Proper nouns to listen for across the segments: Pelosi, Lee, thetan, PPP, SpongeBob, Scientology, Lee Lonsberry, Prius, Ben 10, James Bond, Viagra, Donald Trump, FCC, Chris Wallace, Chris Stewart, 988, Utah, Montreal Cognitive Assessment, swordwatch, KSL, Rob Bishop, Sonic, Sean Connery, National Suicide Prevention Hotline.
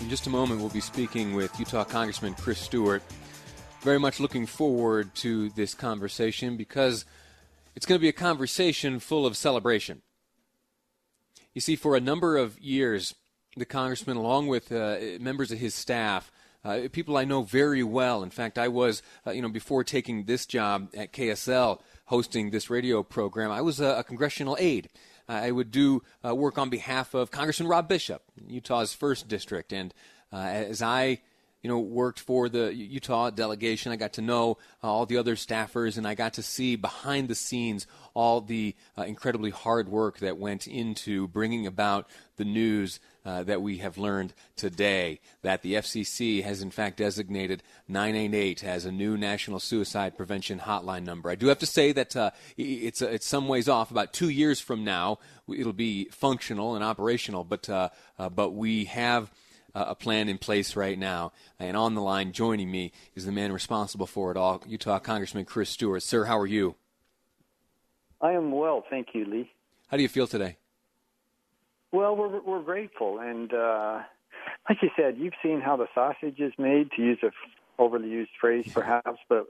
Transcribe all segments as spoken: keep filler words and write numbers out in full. In just a moment, we'll be speaking with Utah Congressman Chris Stewart. Very much looking forward to this conversation because it's going to be a conversation full of celebration. You see, for a number of years, the congressman, along with uh, members of his staff, uh, people I know very well. In fact, I was, uh, you know, before taking this job at K S L, hosting this radio program, I was a, a congressional aide. Uh, I would do uh, work on behalf of Congressman Rob Bishop, Utah's first district. And uh, as I, you know, worked for the Utah delegation, I got to know uh, all the other staffers, and I got to see behind the scenes all the uh, incredibly hard work that went into bringing about the news Uh, that we have learned today, that the F C C has in fact designated nine eight eight as a new National Suicide Prevention Hotline number. I do have to say that uh, it's uh, it's some ways off. About two years from now, it'll be functional and operational, but uh, uh, but we have uh, a plan in place right now. And on the line joining me is the man responsible for it all, Utah Congressman Chris Stewart. Sir, how are you? I am well, thank you, Lee. How do you feel today? Well, we're we're grateful, and uh, like you said, you've seen how the sausage is made, to use a f- overly used phrase, perhaps. But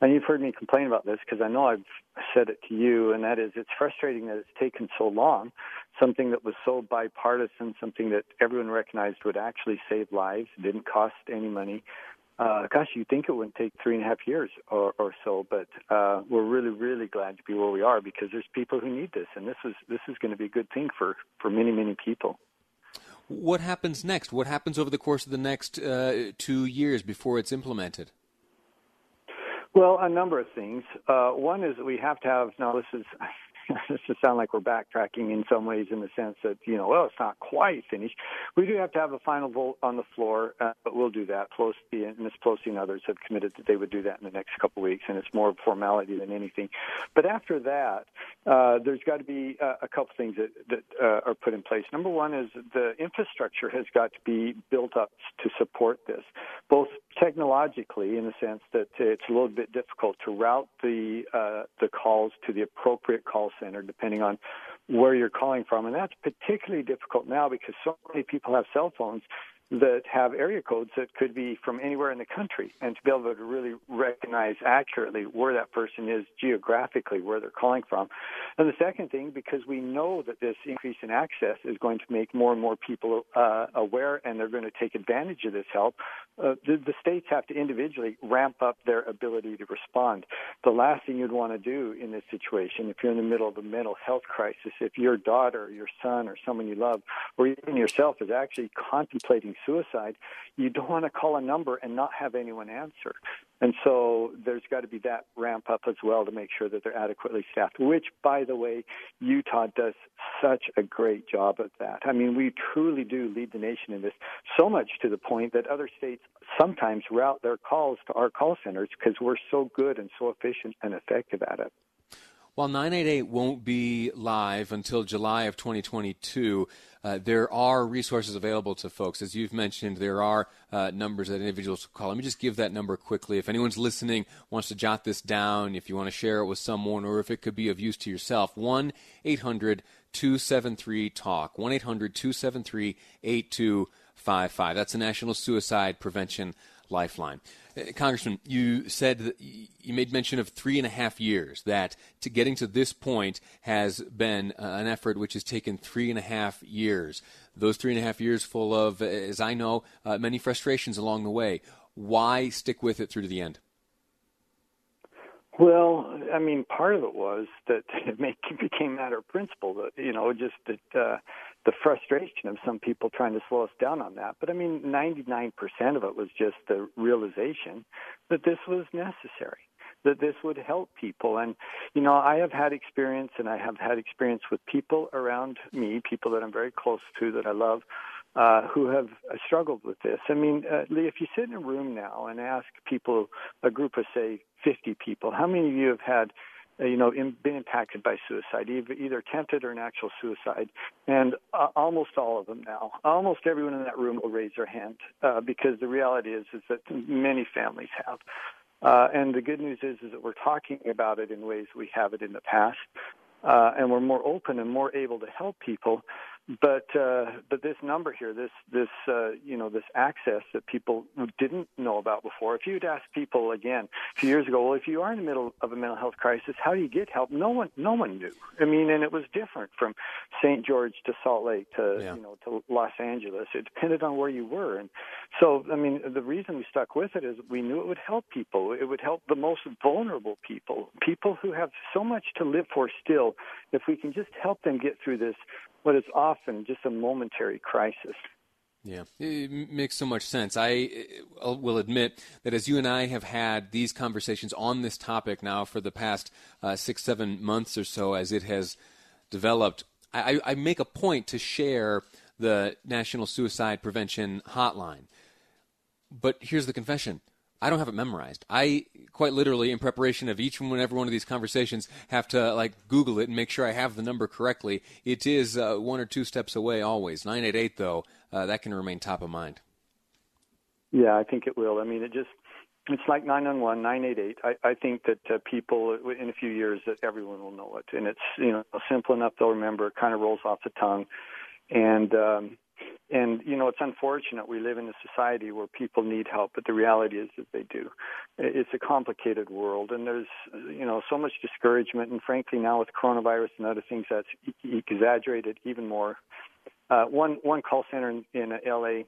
and you've heard me complain about this because I know I've said it to you, and that is, it's frustrating that it's taken so long. Something that was so bipartisan, something that everyone recognized would actually save lives, didn't cost any money. Uh, gosh, you'd think it wouldn't take three and a half years or, or so, but uh, we're really, really glad to be where we are because there's people who need this, and this is this is going to be a good thing for, for many, many people. What happens next? What happens over the course of the next uh, two years before it's implemented? Well, a number of things. Uh, one is that we have to have, now this is... This just sound like we're backtracking in some ways in the sense that, you know, well, it's not quite finished. We do have to have a final vote on the floor, uh, but we'll do that. Pelosi and Miz Pelosi and others have committed that they would do that in the next couple of weeks, and it's more of a formality than anything. But after that, uh, there's got to be uh, a couple things that, that uh, are put in place. Number one is the infrastructure has got to be built up to support this, both technologically in the sense that it's a little bit difficult to route the uh, the calls to the appropriate call center, depending on where you're calling from. And that's particularly difficult now because so many people have cell phones that have area codes that could be from anywhere in the country. And to be able to really recognize accurately where that person is geographically, where they're calling from. And the second thing, because we know that this increase in access is going to make more and more people uh, aware and they're going to take advantage of this help, uh, the, the states have to individually ramp up their ability to respond. The last thing you'd want to do in this situation, if you're in the middle of a mental health crisis, if your daughter, or your son, or someone you love, or even yourself is actually contemplating suicide, you don't want to call a number and not have anyone answer. And so there's got to be that ramp up as well to make sure that they're adequately staffed, which, by the way, Utah does such a great job of that. I mean, we truly do lead the nation in this, so much to the point that other states sometimes route their calls to our call centers because we're so good and so efficient and effective at it. While nine eight eight won't be live until July of twenty twenty-two, uh, there are resources available to folks. As you've mentioned, there are uh, numbers that individuals call. Let me just give that number quickly. If anyone's listening wants to jot this down, if you want to share it with someone, or if it could be of use to yourself, one eight hundred two seven three TALK, one eight hundred two seven three eight two five five. That's the National Suicide Prevention Lifeline. Uh, Congressman, you said that you made mention of three and a half years, that to getting to this point has been uh, an effort which has taken three and a half years. Those three and a half years full of, as I know, uh, many frustrations along the way. Why stick with it through to the end? Well, I mean, part of it was that it became matter of principle, that, you know, just that uh, the frustration of some people trying to slow us down on that. But, I mean, ninety-nine percent of it was just the realization that this was necessary, that this would help people. And, you know, I have had experience, and I have had experience with people around me, people that I'm very close to, that I love, uh, who have uh, struggled with this. I mean, uh, Lee, if you sit in a room now and ask people, a group of, say, fifty people, how many of you have had, uh, you know, in, been impacted by suicide, either attempted or an actual suicide? And uh, almost all of them now, almost everyone in that room will raise their hand uh, because the reality is, is that many families have. Uh, and the good news is, is that we're talking about it in ways we haven't in the past, uh, and we're more open and more able to help people. But uh, but this number here, this this uh, you know, this access that people didn't know about before. If you'd asked people again a few years ago, well, if you are in the middle of a mental health crisis, how do you get help? No one no one knew. I mean, and it was different from Saint George to Salt Lake to yeah. you know to Los Angeles. It depended on where you were. And so, I mean, the reason we stuck with it is we knew it would help people. It would help the most vulnerable people, people who have so much to live for still. If we can just help them get through this, what is often just a momentary crisis. Yeah, it makes so much sense. I will admit that as you and I have had these conversations on this topic now for the past uh, six, seven months or so as it has developed, I, I make a point to share the National Suicide Prevention Hotline. But here's the confession. I don't have it memorized. I quite literally, in preparation of each and whenever one of these conversations, have to like Google it and make sure I have the number correctly. It is uh, one or two steps away always. nine eight eight, though, uh, that can remain top of mind. Yeah, I think it will. I mean, it just it's like nine one one, nine eight eight. I, I think that uh, people in a few years that everyone will know it, and it's you know simple enough they'll remember. It kind of rolls off the tongue, and. Um, And, you know, it's unfortunate we live in a society where people need help, but the reality is that they do. It's a complicated world, and there's, you know, so much discouragement. And frankly, now with coronavirus and other things, that's exaggerated even more. Uh, one one call center in, in L A,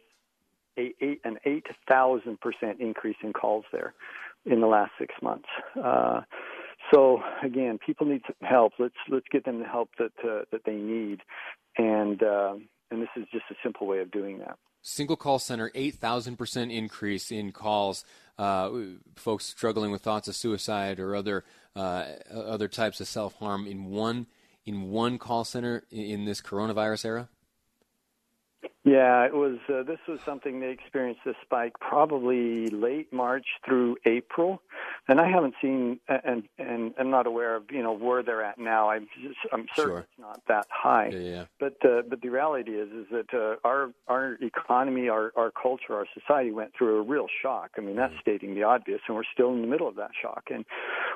a, a, an eight thousand percent increase in calls there in the last six months. Uh So again, people need some help. Let's let's get them the help that uh, that they need, and uh, and this is just a simple way of doing that. Single call center, eight thousand percent increase in calls. Uh, folks struggling with thoughts of suicide or other uh, other types of self harm in one in one call center in this coronavirus era. Yeah, it was. Uh, this was something they experienced this spike probably late March through April, and I haven't seen and and I'm not aware of you know where they're at now. I'm just, I'm certain sure. It's not that high. Yeah, yeah. But uh, but the reality is is that uh, our our economy, our our culture, our society went through a real shock. I mean, that's mm-hmm. stating the obvious, and we're still in the middle of that shock. And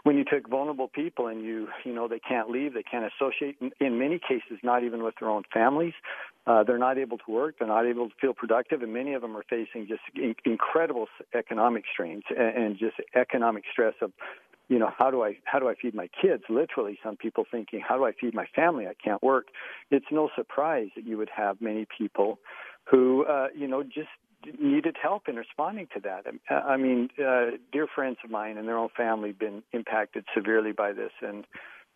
when you took vulnerable people and you you know they can't leave, they can't associate. In, in many cases, not even with their own families. Uh, they're not able to work. They're not able to feel productive, and many of them are facing just in- incredible economic strains and, and just economic stress of, you know, how do I how do I feed my kids? Literally, some people thinking, how do I feed my family? I can't work. It's no surprise that you would have many people who, uh, you know, just needed help in responding to that. I mean, uh, dear friends of mine and their own family been impacted severely by this, and.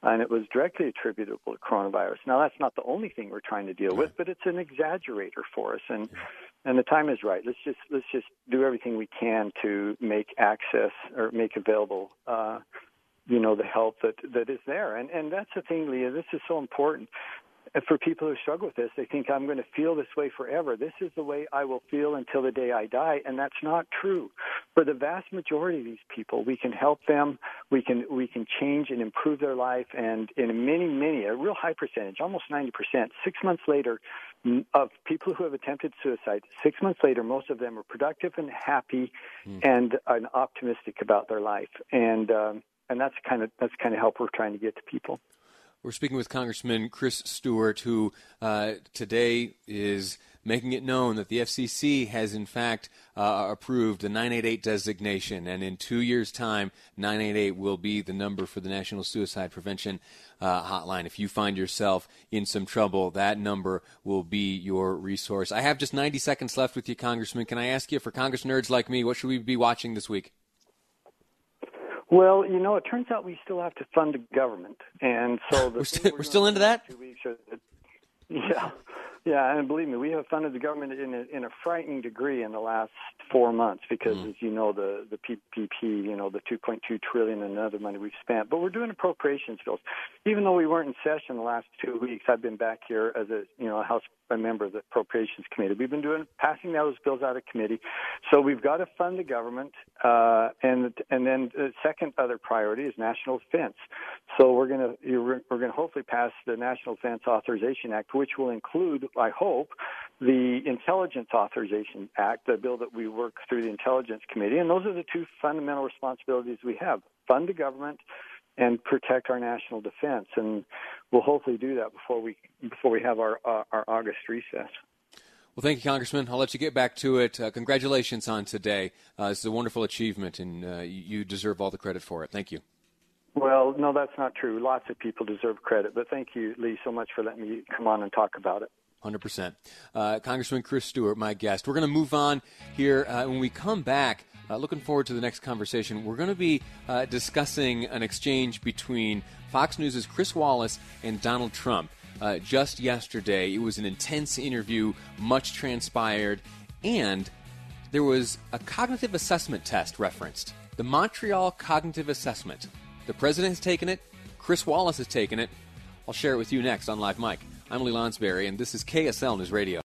And it was directly attributable to coronavirus. Now, that's not the only thing we're trying to deal with, but it's an exaggerator for us. And and the time is right. Let's just let's just do everything we can to make access or make available, uh, you know, the help that, that is there. And and that's the thing, Leah. This is so important. For people who struggle with this, they think I'm going to feel this way forever. This is the way I will feel until the day I die, and that's not true. For the vast majority of these people, we can help them. We can we can change and improve their life, and in many, many, a real high percentage, almost ninety percent, six months later, of people who have attempted suicide, six months later, most of them are productive and happy mm. and, and optimistic about their life. And um, and that's kind of that's kind of help we're trying to get to people. We're speaking with Congressman Chris Stewart, who uh, today is making it known that the F C C has, in fact, uh, approved the nine eight eight designation. And in two years' time, nine eight eight will be the number for the National Suicide Prevention uh, Hotline. If you find yourself in some trouble, that number will be your resource. I have just ninety seconds left with you, Congressman. Can I ask you, for Congress nerds like me, what should we be watching this week? Well, you know, it turns out we still have to fund the government, and so the we're, st- we're, we're still into that. Two weeks, or, yeah, Yeah, and believe me, we have funded the government in a, in a frightening degree in the last four months because, mm. as you know, the, the P P P, you know, the two point two trillion dollars and other money we've spent. But we're doing appropriations bills. Even though we weren't in session the last two weeks, I've been back here as a, you know, a House a member of the Appropriations Committee. We've been doing passing those bills out of committee. So we've got to fund the government. Uh, and and then the second other priority is national defense. So we're going to we're going to hopefully pass the National Defense Authorization Act, which will include, I hope, the Intelligence Authorization Act, the bill that we work through the Intelligence Committee. And those are the two fundamental responsibilities we have: fund the government and protect our national defense. And we'll hopefully do that before we before we have our uh, our August recess. Well, thank you, Congressman. I'll let you get back to it. Uh, congratulations on today. Uh, this is a wonderful achievement, and uh, you deserve all the credit for it. Thank you. Well, no, that's not true. Lots of people deserve credit, but thank you, Lee, so much for letting me come on and talk about it. one hundred percent. Uh, Congressman Chris Stewart, my guest. We're going to move on here. Uh, when we come back, uh, looking forward to the next conversation, we're going to be uh, discussing an exchange between Fox News' Chris Wallace and Donald Trump. Uh, just yesterday, it was an intense interview, much transpired, and there was a cognitive assessment test referenced, the Montreal Cognitive Assessment. The president has taken it. Chris Wallace has taken it. I'll share it with you next on Live Mike. I'm Lee Lonsberry, and this is K S L News Radio.